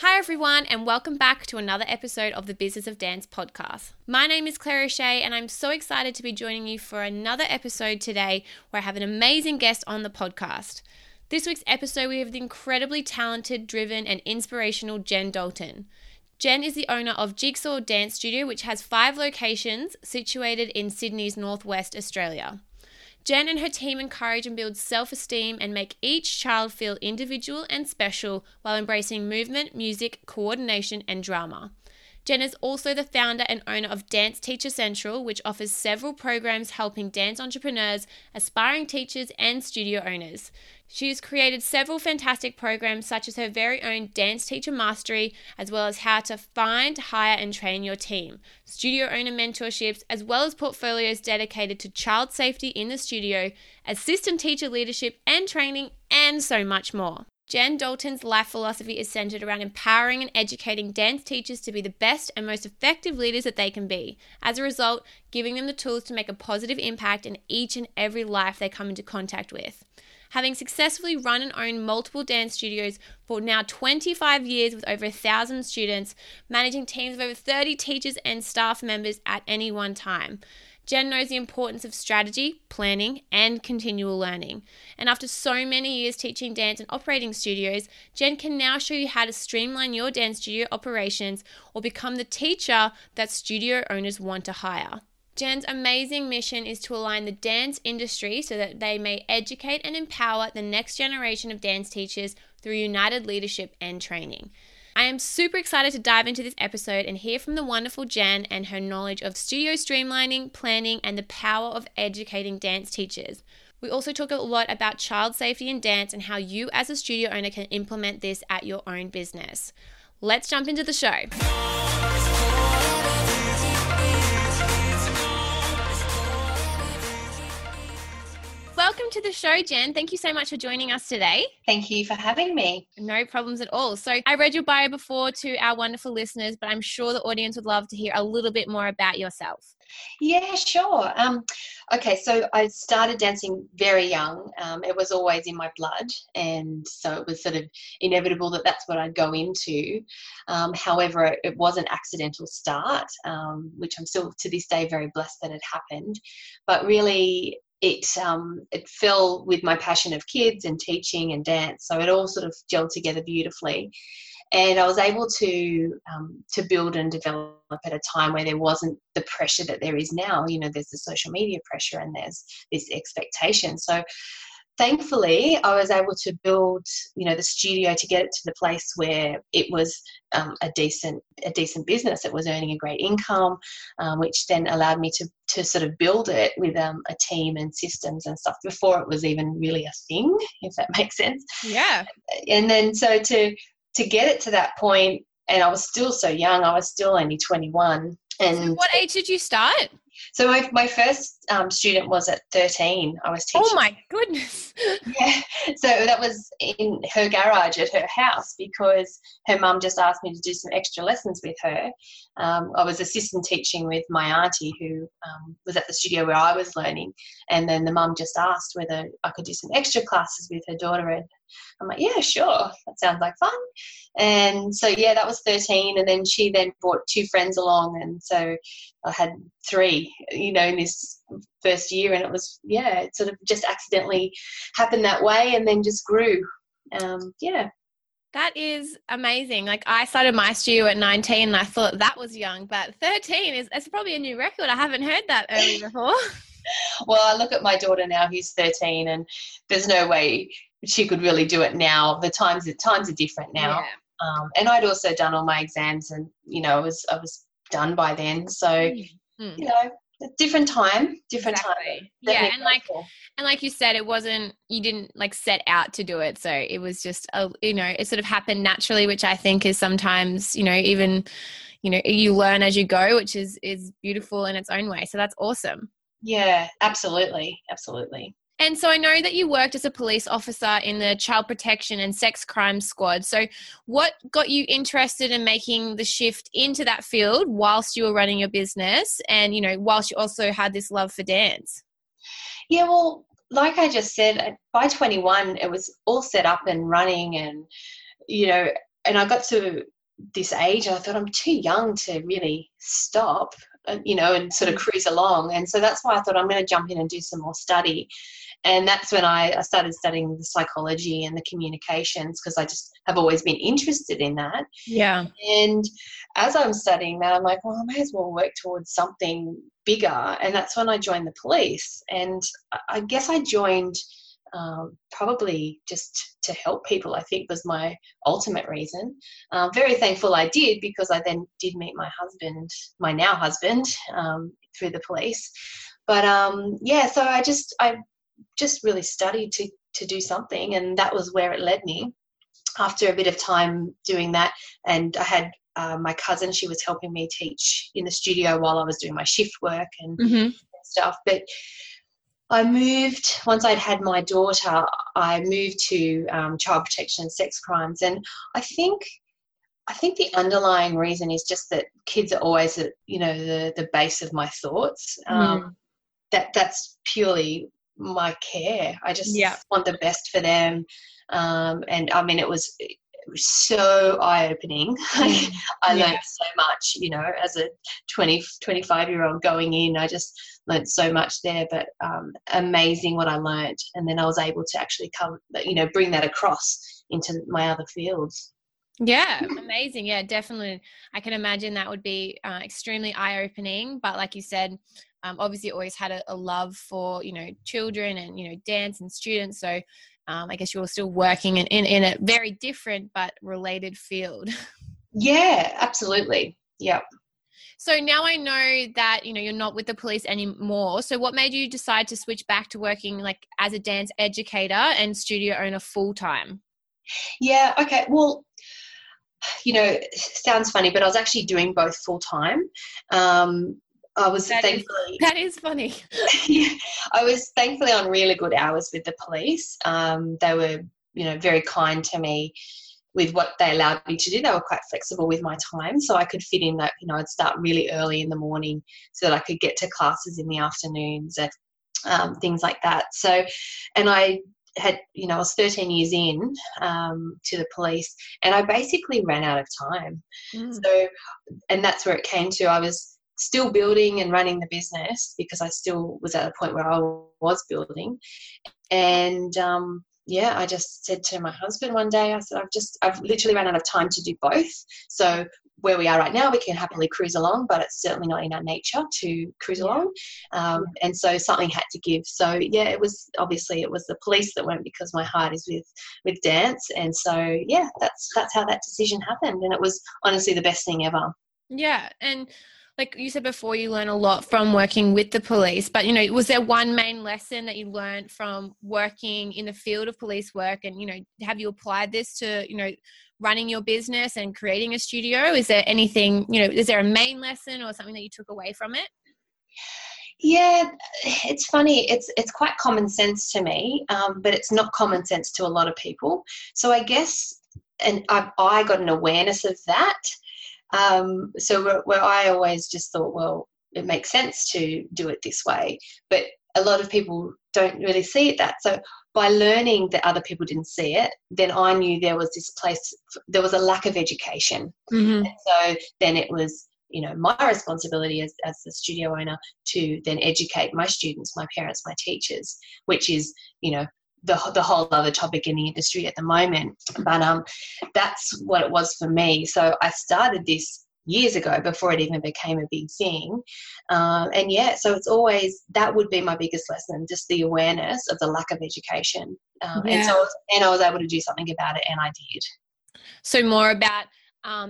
Hi everyone, and welcome back to another episode of the Business of Dance podcast. My name is Claire O'Shea, and I'm so excited to be joining you for another episode today where I have an amazing guest on the podcast. This week's episode, we have the incredibly talented, driven, and inspirational Jen Dalton. Jen is the owner of Jigsaw Dance Studio, which has 5 locations situated in Sydney's Northwest Australia. Jen and her team encourage and build self-esteem and make each child feel individual and special while embracing movement, music, coordination, and drama. Jen is also the founder and owner of Dance Teacher Central, which offers several programs helping dance entrepreneurs, aspiring teachers, and studio owners. She has created several fantastic programs such as her very own Dance Teacher Mastery, as well as how to find, hire, and train your team, studio owner mentorships, as well as portfolios dedicated to child safety in the studio, assistant teacher leadership and training, and so much more. Jen Dalton's life philosophy is centered around empowering and educating dance teachers to be the best and most effective leaders that they can be. As a result, giving them the tools to make a positive impact in each and every life they come into contact with. Having successfully run and owned multiple dance studios for now 25 years with over 1,000 students, managing teams of over 30 teachers and staff members at any one time. Jen knows the importance of strategy, planning, and continual learning. And after so many years teaching dance and operating studios, Jen can now show you how to streamline your dance studio operations or become the teacher that studio owners want to hire. Jen's amazing mission is to align the dance industry so that they may educate and empower the next generation of dance teachers through united leadership and training. I am super excited to dive into this episode and hear from the wonderful Jen and her knowledge of studio streamlining, planning, and the power of educating dance teachers. We also talk a lot about child safety in dance and how you as a studio owner can implement this at your own business. Let's jump into the show. Welcome to the show, Jen. Thank you so much for joining us today. Thank you for having me. No problems at all. So I read your bio before to our wonderful listeners, but I'm sure the audience would love to hear a little bit more about yourself. Yeah, sure. Okay, so I started dancing very young. It was always in my blood, and so it was sort of inevitable that that's what I'd go into. However, it was an accidental start, which I'm still to this day very blessed that it happened. But really, it fell with my passion of kids and teaching and dance, so it all sort of gelled together beautifully, and I was able to build and develop at a time where there wasn't the pressure that there is now. You know, there's the social media pressure and there's this expectation. So thankfully, I was able to build, the studio to get it to the place where it was a decent business. It was earning a great income, which then allowed me to sort of build it with a team and systems and stuff before it was even really a thing, if that makes sense. Yeah. And then so to get it to that point, and I was still so young. I was still only 21. And so what age did you start? So my first student was at 13. I was teaching. Oh my goodness. Yeah. So that was in her garage at her house because her mum just asked me to do some extra lessons with her. I was assistant teaching with my auntie who was at the studio where I was learning, and then the mum just asked whether I could do some extra classes with her daughter, and I'm like, yeah, sure. That sounds like fun. And so, yeah, that was 13. And then she then brought 2 friends along. And so I had 3, in this first year. And it was, it sort of just accidentally happened that way and then just grew. That is amazing. Like, I started my studio at 19 and I thought that was young, but 13 is probably a new record. I haven't heard that early before. Well, I look at my daughter now who's 13 and there's no way she could really do it now. The times are different now. Yeah. And I'd also done all my exams and, I was done by then. So, different time, different exactly. time. Definitely. Yeah. And like you said, you didn't set out to do it. So it was just, it sort of happened naturally, which I think is sometimes, you learn as you go, which is beautiful in its own way. So that's awesome. Yeah, absolutely. And so I know that you worked as a police officer in the Child Protection and Sex Crime Squad. So what got you interested in making the shift into that field whilst you were running your business and, you know, whilst you also had this love for dance? Yeah, well, like I just said, by 21, it was all set up and running and, you know, and I got to this age and I thought I'm too young to really stop, you know, and sort of cruise along. And so that's why I thought I'm going to jump in and do some more study. And that's when I started studying the psychology and the communications, because I just have always been interested in that. Yeah. And as I'm studying that, I'm like, well, I may as well work towards something bigger. And that's when I joined the police. And I guess I joined probably just to help people, I think, was my ultimate reason. Very thankful I did, because I then did meet my husband, my now husband, through the police. But yeah, so I just really studied to do something, and that was where it led me. After a bit of time doing that, and I had my cousin, she was helping me teach in the studio while I was doing my shift work and stuff. But I moved, once I'd had my daughter, I moved to child protection and sex crimes. And I think the underlying reason is just that kids are always, you know, the base of my thoughts. That's purely my care. I just want the best for them. And, I mean, it was so eye-opening. I learned so much, you know, as a 25-year-old going in. I just learned so much there, but amazing what I learned. And then I was able to actually come, you know, bring that across into my other fields. Yeah, amazing. Yeah, definitely. I can imagine that would be extremely eye-opening. But like you said, obviously always had a love for, you know, children and, you know, dance and students. So I guess you were still working in a very different but related field. Yeah, absolutely. Yep. So now I know that, you know, you're not with the police anymore. So what made you decide to switch back to working like as a dance educator and studio owner full time? Yeah, okay. Well, you know, sounds funny, but I was actually doing both full time. I was thankfully yeah, I was thankfully on really good hours with the police. They were, you know, very kind to me with what they allowed me to do. They were quite flexible with my time, so I could fit in that, you know, I'd start really early in the morning so that I could get to classes in the afternoons and things like that. So, and I had, you know, I was 13 years in to the police, and I basically ran out of time. So, and that's where it came to. I was still building and running the business, because I still was at a point where I was building. And yeah, I just said to my husband one day, I said, I've literally run out of time to do both. So where we are right now, we can happily cruise along, but it's certainly not in our nature to cruise along. And so something had to give. So yeah, it was the police that went, because my heart is with dance. And so yeah, that's how that decision happened. And it was honestly the best thing ever. Yeah. And like you said before, you learn a lot from working with the police, but, you know, was there one main lesson that you learned from working in the field of police work? And, you know, have you applied this to, you know, running your business and creating a studio? Is there anything, you know, is there a main lesson or something that you took away from it? Yeah, it's funny. It's quite common sense to me, but it's not common sense to a lot of people. So I guess, and I got an awareness of that. So where I always just thought, well, it makes sense to do it this way, but a lot of people don't really see it that. So by learning that other people didn't see it, then I knew there was this place, there was a lack of education. And so then it was, you know, my responsibility as the studio owner to then educate my students, my parents, my teachers, which is, you know, the whole other topic in the industry at the moment. But that's what it was for me. So I started this years ago before it even became a big thing. And yeah, so it's always, that would be my biggest lesson, just the awareness of the lack of education. And I was able to do something about it, and I did. So more about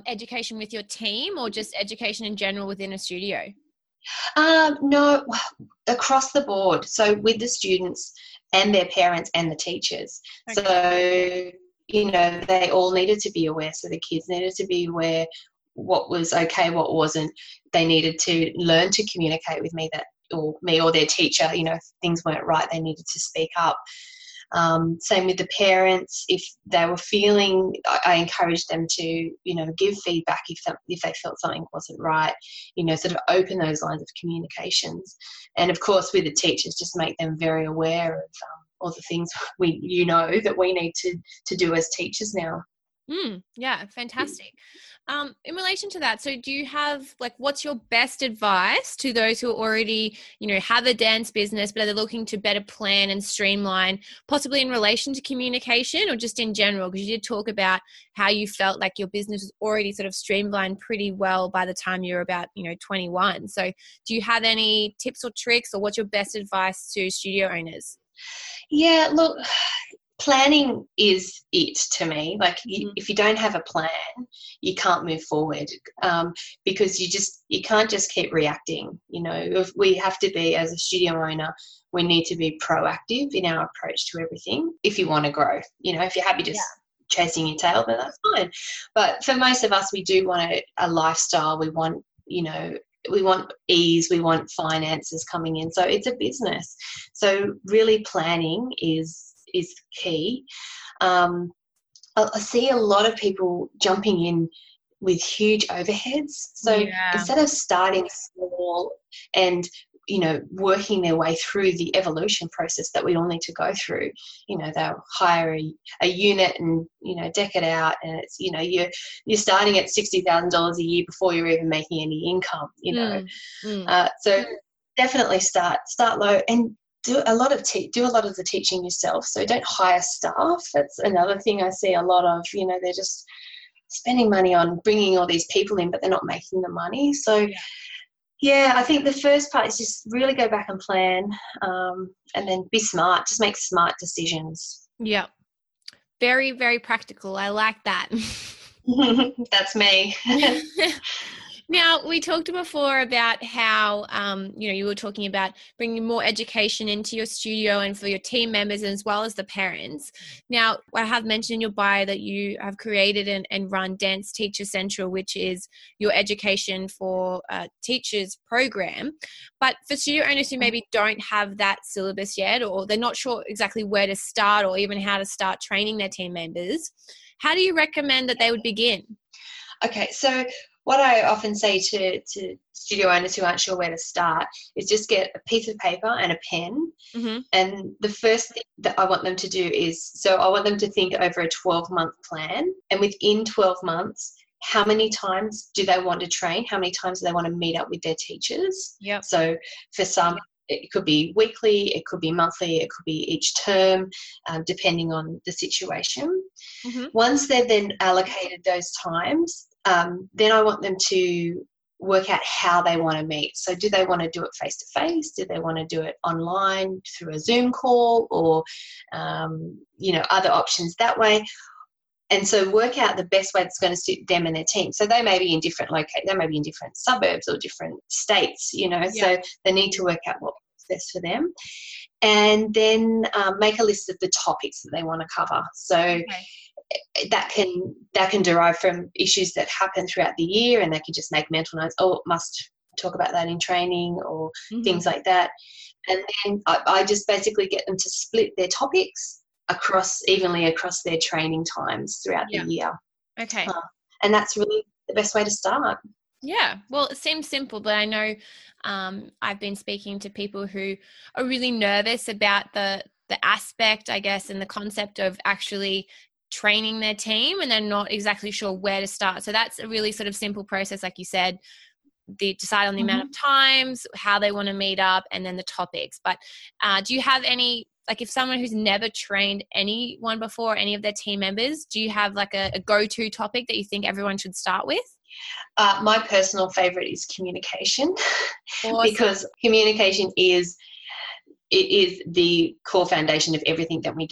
education with your team, or just education in general within a studio? No, across the board. So with the students and their parents and the teachers. Okay. So, you know, they all needed to be aware. So the kids needed to be aware what was okay, what wasn't. They needed to learn to communicate with me that, or me or their teacher, you know, if things weren't right, they needed to speak up. Same with the parents. If they were feeling, I encouraged them to, you know, give feedback if they felt something wasn't right, you know, sort of open those lines of communications. And of course with the teachers, just make them very aware of all the things we, you know, that we need to do as teachers now. Yeah, fantastic. In relation to that, so do you have, like, what's your best advice to those who already, you know, have a dance business, but are they looking to better plan and streamline, possibly in relation to communication or just in general? Because you did talk about how you felt like your business was already sort of streamlined pretty well by the time you're about, you know, 21. So do you have any tips or tricks, or what's your best advice to studio owners? Yeah, look, planning is it to me. Like, if you don't have a plan, you can't move forward, because you can't just keep reacting. You know, if we have to be, as a studio owner, we need to be proactive in our approach to everything. If you want to grow, you know, if you're happy just chasing your tail, then that's fine. But for most of us, we do want a lifestyle. We want, you know, we want ease, we want finances coming in. So it's a business. So really planning is key. I see a lot of people jumping in with huge overheads. So instead of starting small and, you know, working their way through the evolution process that we all need to go through, you know, they'll hire a unit and, you know, deck it out, and it's, you know, you're starting at $60,000 a year before you're even making any income, you know. So definitely start low, and do a lot of the teaching yourself. So don't hire staff. That's another thing I see a lot of. You know, they're just spending money on bringing all these people in, but they're not making the money. So, yeah, I think the first part is just really go back and plan, and then be smart. Just make smart decisions. Yeah, very, very practical. I like that. That's me. Now, we talked before about how, you know, you were talking about bringing more education into your studio and for your team members as well as the parents. Now, I have mentioned in your bio that you have created and run Dance Teacher Central, which is your education for teachers program. But for studio owners who maybe don't have that syllabus yet, or they're not sure exactly where to start or even how to start training their team members, how do you recommend that they would begin? Okay, so what I often say to studio owners who aren't sure where to start is just get a piece of paper and a pen. And the first thing that I want them to do is, so I want them to think over a 12-month plan, and within 12 months, how many times do they want to train? How many times do they want to meet up with their teachers? So for some, it could be weekly, it could be monthly, it could be each term, depending on the situation. Once they've then allocated those times, then I want them to work out how they want to meet. So do they want to do it face-to-face? Do they want to do it online through a Zoom call, or, you know, other options that way? And so work out the best way that's going to suit them and their team. So they may be in different locations, they may be in different suburbs or different states, you know, so they need to work out what works best for them. And then make a list of the topics that they want to cover. So that can derive from issues that happen throughout the year, and they can just make mental notes. Oh, must talk about that in training, or things like that. And then I just basically get them to split their topics evenly across their training times throughout the year. And that's really the best way to start. Yeah, well, it seems simple, but I know I've been speaking to people who are really nervous about the aspect, I guess, and the concept of actually training their team, and they're not exactly sure where to start. So that's a really sort of simple process, like you said. They decide on the amount of times, how they want to meet up, and then the topics. But do you have any, like, if someone who's never trained anyone before, any of their team members, do you have like a go-to topic that you think everyone should start with? My personal favorite is communication. Awesome. Because communication is the core foundation of everything that we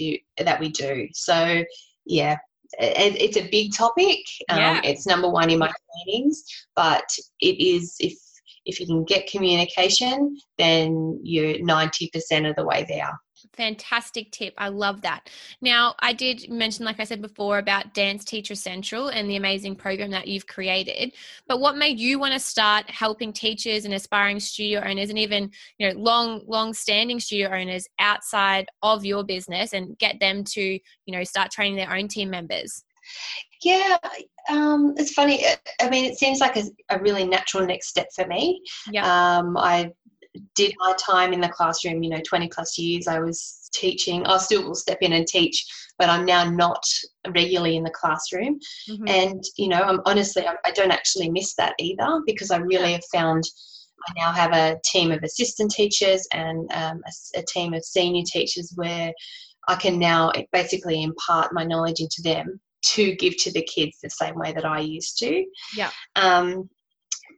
do. So yeah, it's a big topic. It's number one in my trainings, but it is, if you can get communication, then you're 90% of the way there. Fantastic tip. I love that. Now, I did mention, like I said before, about Dance Teacher Central and the amazing program that you've created. But what made you want to start helping teachers and aspiring studio owners, and even, you know, long-standing studio owners outside of your business, and get them to, you know, start training their own team members? Yeah, it's funny. I mean, it seems like a really natural next step for me. Yeah. I did my time in the classroom, you know, 20 plus years I was teaching. I still will step in and teach, but I'm now not regularly in the classroom. Mm-hmm. And, you know, I'm honestly, I don't actually miss that either, because I really have found I now have a team of assistant teachers and a team of senior teachers where I can now basically impart my knowledge into them to give to the kids the same way that I used to. Yeah.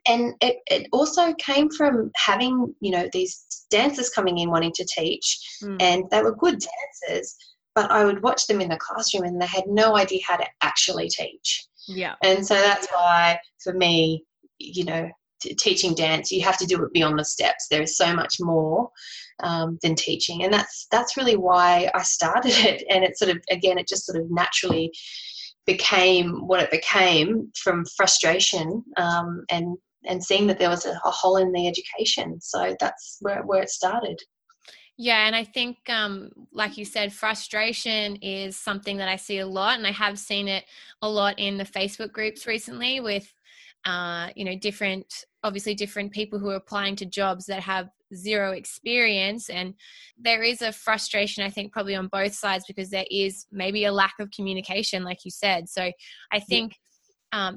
And it also came from having, you know, these dancers coming in wanting to teach, and they were good dancers, but I would watch them in the classroom and they had no idea how to actually teach. Yeah. And so that's why for me, you know, teaching dance, you have to do it beyond the steps. There is so much more than teaching. And that's really why I started it. And it sort of, again, it just sort of naturally became what it became from frustration and seeing that there was a hole in the education. So that's where it started. Yeah, and I think, like you said, frustration is something that I see a lot, and I have seen it a lot in the Facebook groups recently with, you know, different people who are applying to jobs that have zero experience. And there is a frustration, I think, probably on both sides, because there is maybe a lack of communication, like you said. So I think,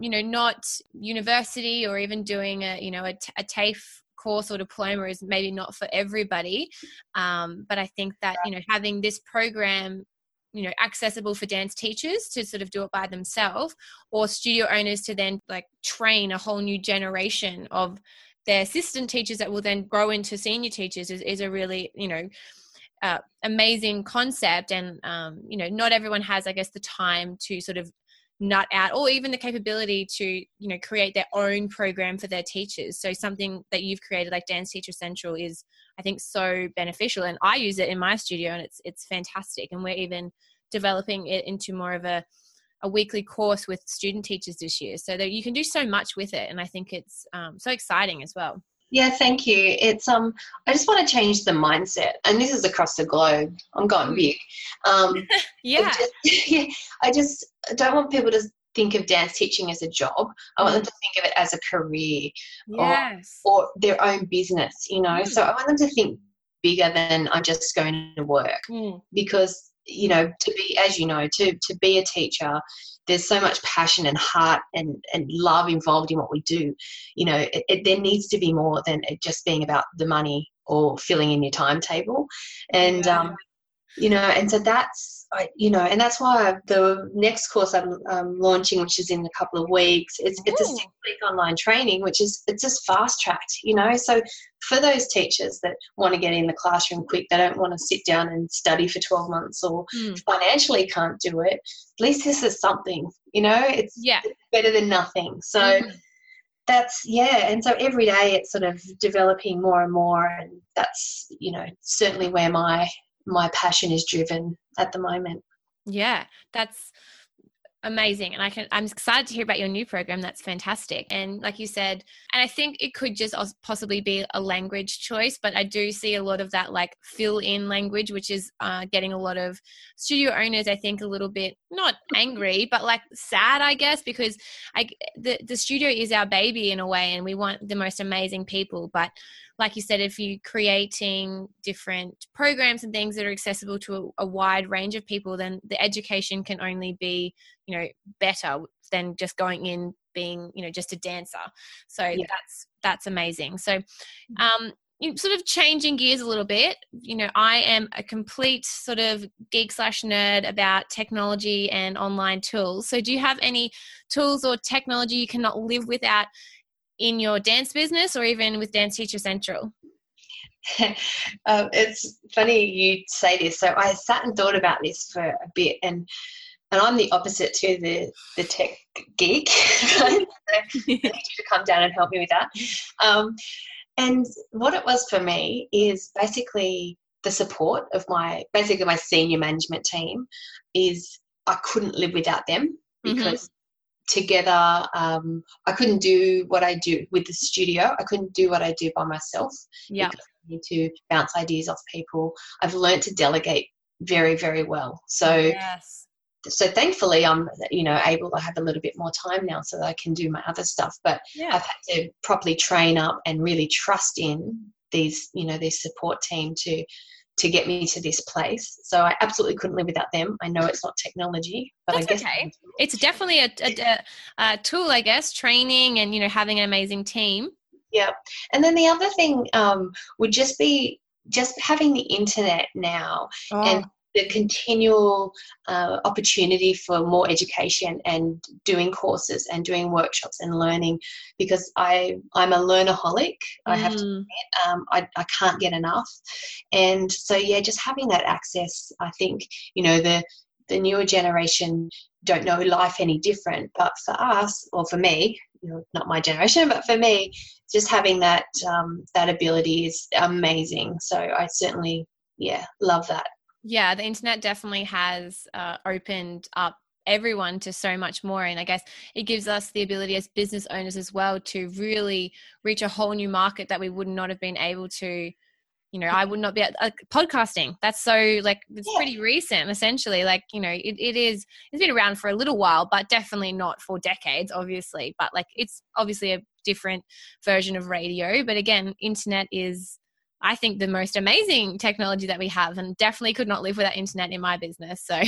you know, not university or even doing a TAFE course or diploma is maybe not for everybody. But I think that, you know, having this program, you know, accessible for dance teachers to sort of do it by themselves, or studio owners to then like train a whole new generation of their assistant teachers that will then grow into senior teachers is a really, you know, amazing concept. And, you know, not everyone has, I guess, the time to sort of nut out, or even the capability to, you know, create their own program for their teachers. So something that you've created like Dance Teacher Central is, I think, so beneficial, and I use it in my studio, and it's fantastic. And we're even developing it into more of a weekly course with student teachers this year, so that you can do so much with it. And I think it's so exciting as well. Yeah, thank you. It's I just want to change the mindset, and this is across the globe. I'm going big. Yeah. I just don't want people to think of dance teaching as a job. I want them to think of it as a career, or their own business, you know. So I want them to think bigger than I'm just going to work, because, you know, to be, as you know, to be a teacher, there's so much passion and heart and love involved in what we do. You know, there needs to be more than it just being about the money or filling in your timetable. And, you know, and so that's why the next course I'm launching, which is in a couple of weeks, it's a 6-week online training, which is, it's just fast tracked, you know. So for those teachers that want to get in the classroom quick, they don't want to sit down and study for 12 months or financially can't do it, at least this is something, you know. It's, it's better than nothing. So that's, and so every day it's sort of developing more and more, and that's, you know, certainly where my passion is driven at the moment. Yeah, that's amazing. And I'm excited to hear about your new program. That's fantastic. And like you said, and I think it could just possibly be a language choice, but I do see a lot of that like fill in language, which is getting a lot of studio owners, I think, a little bit, not angry, but like sad, I guess, because the studio is our baby in a way, and we want the most amazing people. But like you said, if you're creating different programs and things that are accessible to a wide range of people, then the education can only be, you know, better than just going in being, you know, just a dancer. So that's amazing. So, sort of changing gears a little bit, you know, I am a complete sort of geek/nerd about technology and online tools. So do you have any tools or technology you cannot live without in your dance business, or even with Dance Teacher Central? It's funny you say this. So I sat and thought about this for a bit, and I'm the opposite to the tech geek. I need you to come down and help me with that. And what it was for me is basically the support of my senior management team is I couldn't live without them, because together I couldn't do what I do with the studio. I couldn't do what I do by myself. Yeah, because I need to bounce ideas off people. I've learned to delegate very, very well. So yes. So thankfully I'm, able to have a little bit more time now so that I can do my other stuff. But yeah. I've had to properly train up and really trust in these, this support team to get me to this place. So I absolutely couldn't live without them. I know it's not technology, but that's I guess okay. It's definitely a tool, I guess, training and, having an amazing team. Yeah. And then the other thing would just be just having the internet now and the continual opportunity for more education and doing courses and doing workshops and learning, because I'm a learnaholic. I have to admit, I can't get enough. And so, just having that access, I think, the newer generation don't know life any different, but for us, or for me, not my generation, but for me, just having that that ability is amazing. So I certainly, love that. Yeah, the internet definitely has opened up everyone to so much more, and I guess it gives us the ability as business owners as well to really reach a whole new market that we would not have been able to. I would not be at podcasting. That's so pretty recent, essentially. It's been around for a little while, but definitely not for decades, obviously. But it's obviously a different version of radio. But again, internet is, I think, the most amazing technology that we have, and definitely could not live without internet in my business. So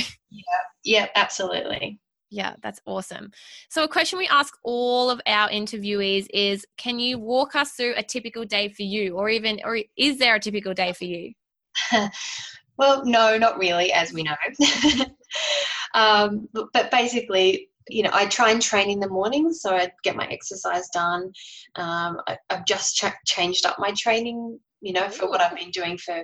yeah, absolutely. Yeah, that's awesome. So a question we ask all of our interviewees is, can you walk us through a typical day for you, or is there a typical day for you? Well, no, not really, as we know. But basically, I try and train in the morning, so I get my exercise done. I've just changed up my training, for what I've been doing for,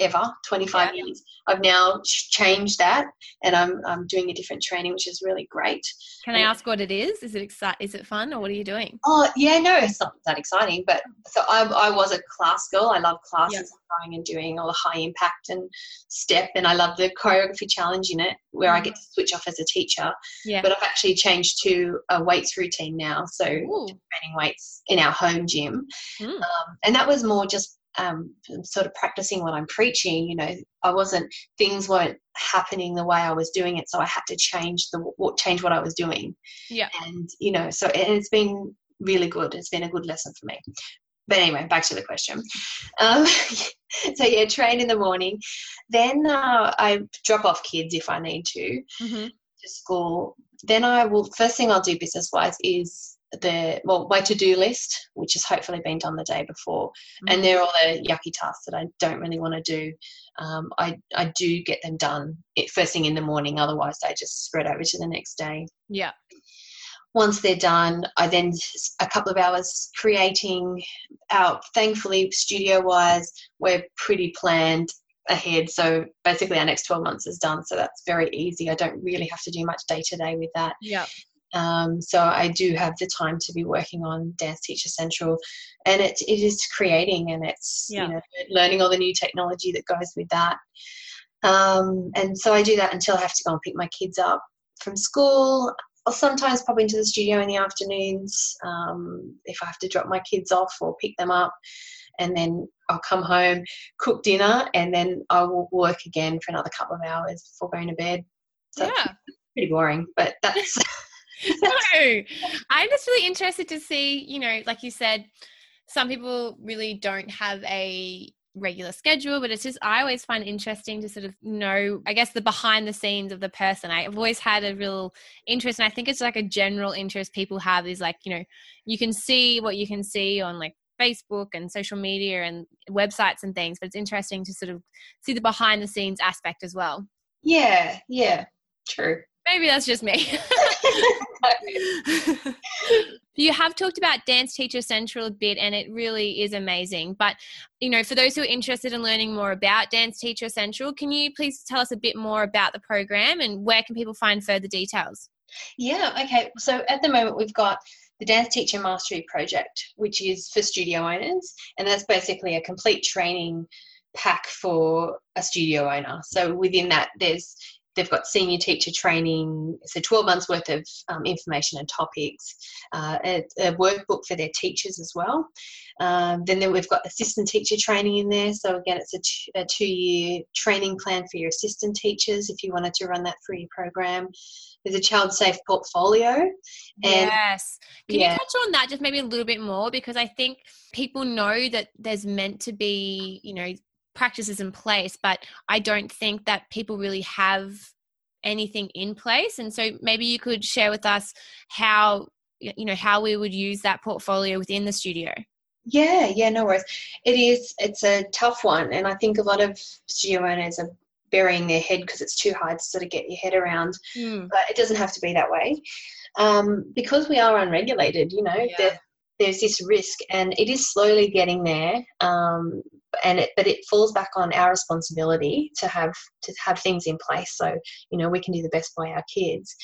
ever 25 years. I've now changed that, and I'm doing a different training, which is really great. Can I ask what it is? Is it fun, or what are you doing? Oh yeah, no, it's not that exciting. But so I was a class girl. I love classes. I'm going and doing all the high impact and step, and I love the choreography challenge in it, where I get to switch off as a teacher. Yeah. But I've actually changed to a weights routine now, so training weights in our home gym, and that was more just sort of practicing what I'm preaching. Things weren't happening the way I was doing it, so I had to change what I was doing. Yeah. And and it's been really good. It's been a good lesson for me. But anyway, back to the question. Train in the morning, then I drop off kids if I need to to school. Then I will, first thing I'll do business wise is my to-do list, which has hopefully been done the day before, and they're all the yucky tasks that I don't really want to do. I do get them done first thing in the morning, otherwise they just spread over to the next day. Yeah. Once they're done, I then a couple of hours creating out. Thankfully, studio-wise, we're pretty planned ahead, so basically our next 12 months is done, so that's very easy. I don't really have to do much day-to-day with that. Yeah. So I do have the time to be working on Dance Teacher Central, and it is creating, and it's learning all the new technology that goes with that. And so I do that until I have to go and pick my kids up from school, or sometimes pop into the studio in the afternoons if I have to drop my kids off or pick them up. And then I'll come home, cook dinner, and then I will work again for another couple of hours before going to bed. So it's pretty boring, but that's... No, I'm just really interested to see, like you said, some people really don't have a regular schedule, but it's just, I always find it interesting to sort of know, I guess, the behind the scenes of the person. I've always had a real interest, and I think it's like a general interest people have is you can see what you can see on Facebook and social media and websites and things, but it's interesting to sort of see the behind the scenes aspect as well. Yeah, true. Maybe that's just me. You have talked about Dance Teacher Central a bit, and it really is amazing. But, for those who are interested in learning more about Dance Teacher Central, can you please tell us a bit more about the program, and where can people find further details? Yeah, okay. So at the moment we've got the Dance Teacher Mastery Project, which is for studio owners, and that's basically a complete training pack for a studio owner. So within that, they've got senior teacher training, so 12 months worth of information and topics, a workbook for their teachers as well. Then we've got assistant teacher training in there. So again, it's a 2-year training plan for your assistant teachers if you wanted to run that for your program. There's a child safe portfolio. And yes. Can you touch on that just maybe a little bit more? Because I think people know that there's meant to be, you know, practices in place, but I don't think that people really have anything in place. And so maybe you could share with us how we would use that portfolio within the studio. Yeah, no worries. It's a tough one. And I think a lot of studio owners are burying their head because it's too hard to sort of get your head around, but it doesn't have to be that way. Because we are unregulated, there's this risk, and it is slowly getting there. But it falls back on our responsibility to have things in place, so we can do the best by our kids.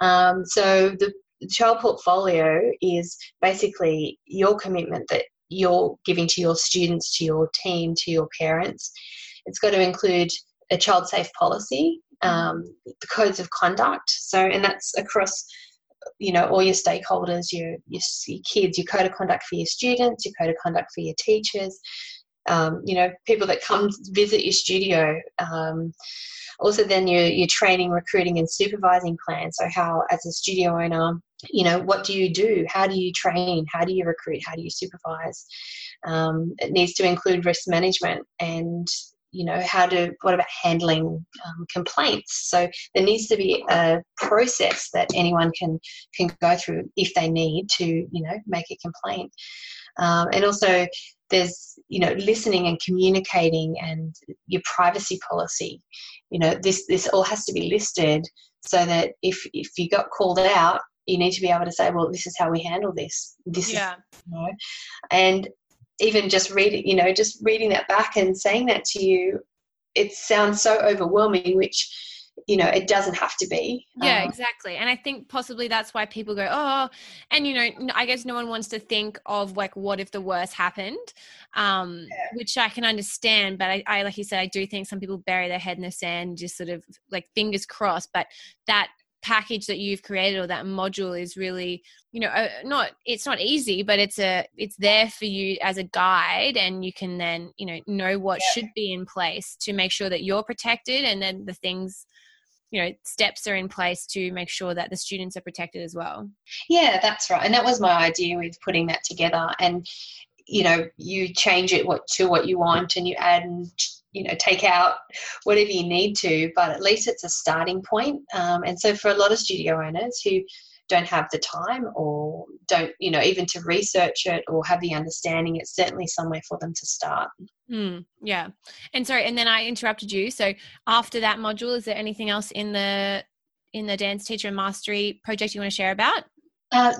So the child portfolio is basically your commitment that you're giving to your students, to your team, to your parents. It's got to include a child safe policy, the codes of conduct. So, and that's across all your stakeholders, your kids, your code of conduct for your students, your code of conduct for your teachers. People that come visit your studio. Also then your training, recruiting and supervising plan. So how, as a studio owner, what do you do? How do you train? How do you recruit? How do you supervise? It needs to include risk management and, what about handling complaints? So there needs to be a process that anyone can go through if they need to, make a complaint. And also there's, listening and communicating and your privacy policy. This all has to be listed so that if you got called out, you need to be able to say, well, this is how we handle this. And even just reading that back and saying that to you, it sounds so overwhelming, which, it doesn't have to be. Yeah, exactly. And I think possibly that's why people go, oh, and, I guess no one wants to think of what if the worst happened, which I can understand. But I, like you said, I do think some people bury their head in the sand, just sort of fingers crossed. But that package that you've created, or that module, is really, it's not easy, but it's there for you as a guide, and you can then, what should be in place to make sure that you're protected, and then the things, steps are in place to make sure that the students are protected as well. Yeah, that's right. And that was my idea with putting that together. And, you change it to what you want, and you add and take out whatever you need to, but at least it's a starting point. And so for a lot of studio owners who don't have the time or don't, even to research it or have the understanding, it's certainly somewhere for them to start. Yeah. And sorry, and then I interrupted you. So after that module, is there anything else in the Dance Teacher Mastery project you want to share about?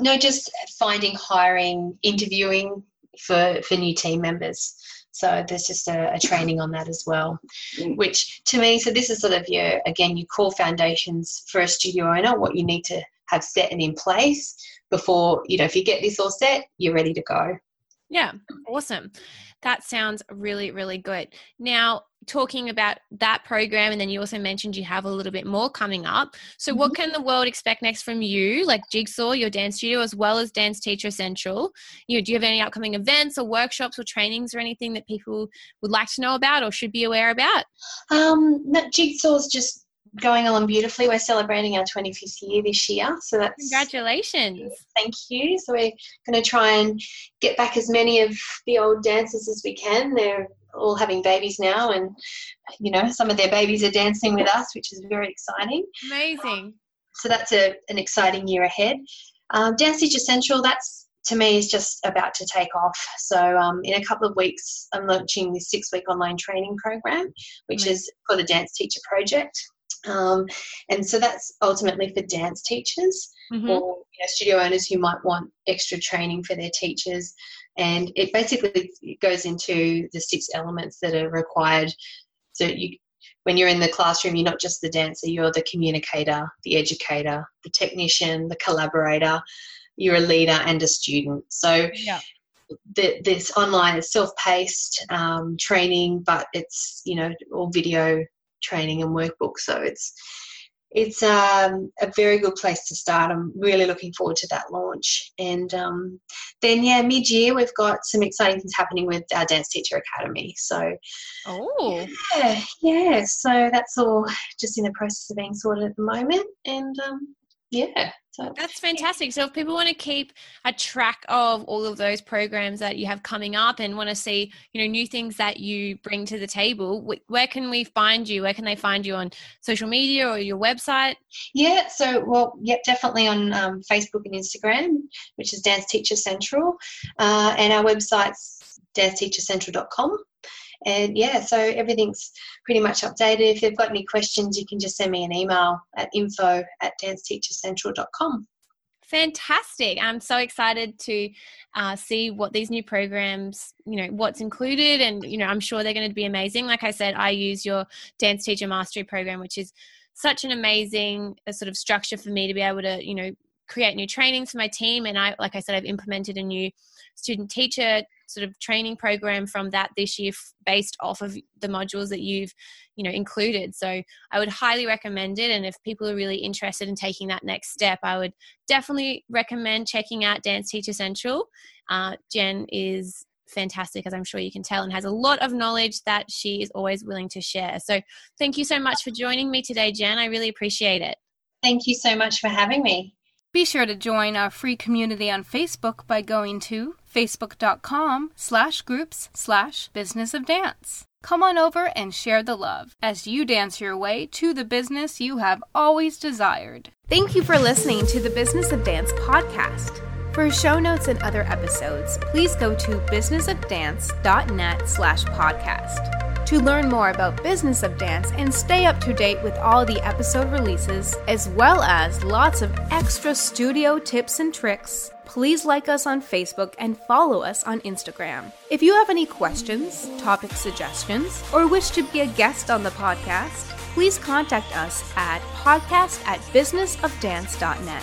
No, just finding, hiring, interviewing for new team members. So there's just a training on that as well, which to me, so this is sort of your core foundations for a studio owner, what you need to have set and in place before, if you get this all set, you're ready to go. Yeah, awesome. That sounds really, really good. Now, talking about that program, and then you also mentioned you have a little bit more coming up. So what can the world expect next from you, like Jigsaw, your dance studio, as well as Dance Teacher Central? Do you have any upcoming events or workshops or trainings or anything that people would like to know about or should be aware about? No, Jigsaw's just going along beautifully. We're celebrating our 25th year this year, so that's congratulations. Thank you. So we're going to try and get back as many of the old dancers as we can. They're all having babies now, and some of their babies are dancing with us, which is very exciting. Amazing. So that's an exciting year ahead. Dance Teacher Central, that's to me is just about to take off. So in a couple of weeks, I'm launching this 6-week online training program, which is for the Dance Teacher Project. And so that's ultimately for dance teachers or studio owners who might want extra training for their teachers. And it basically goes into the 6 elements that are required. So when you're in the classroom, you're not just the dancer, you're the communicator, the educator, the technician, the collaborator, you're a leader and a student. So this online is self-paced training, but it's, you know, all video training and workbook. So it's a very good place to start. I'm really looking forward to that launch. And then, yeah, mid-year we've got some exciting things happening with our Dance Teacher Academy. So, so that's all just in the process of being sorted at the moment. And, so that's fantastic. So if people want to keep a track of all of those programs that you have coming up and want to see, you know, new things that you bring to the table, where can we find you? Where can they find you on social media or your website? Yeah, so, well, yeah, definitely on Facebook and Instagram, which is Dance Teacher Central, and our website's danceteachercentral.com. And yeah, so everything's pretty much updated. If you've got any questions, you can just send me an email at info@danceteachercentral.com. Fantastic. I'm so excited to see what these new programs, you know, what's included, and, you know, I'm sure they're going to be amazing. Like I said, I use your Dance Teacher Mastery program, which is such an amazing sort of structure for me to be able to, you know, create new trainings for my team. And I, like I said, I've implemented a new student teacher sort of training program from that this year based off of the modules that you've, you know, included. So I would highly recommend it. And if people are really interested in taking that next step, I would definitely recommend checking out Dance Teacher Central. Jen is fantastic, as I'm sure you can tell, and has a lot of knowledge that she is always willing to share. So thank you so much for joining me today, Jen. I really appreciate it. Thank you so much for having me. Be sure to join our free community on Facebook by going to facebook.com/groups/business of dance. Come on over and share the love as you dance your way to the business you have always desired. Thank you for listening to the Business of Dance podcast. For show notes and other episodes, please go to businessofdance.net/podcast. To learn more about Business of Dance and stay up to date with all the episode releases, as well as lots of extra studio tips and tricks, please like us on Facebook and follow us on Instagram. If you have any questions, topic suggestions, or wish to be a guest on the podcast, please contact us at podcast@businessofdance.net.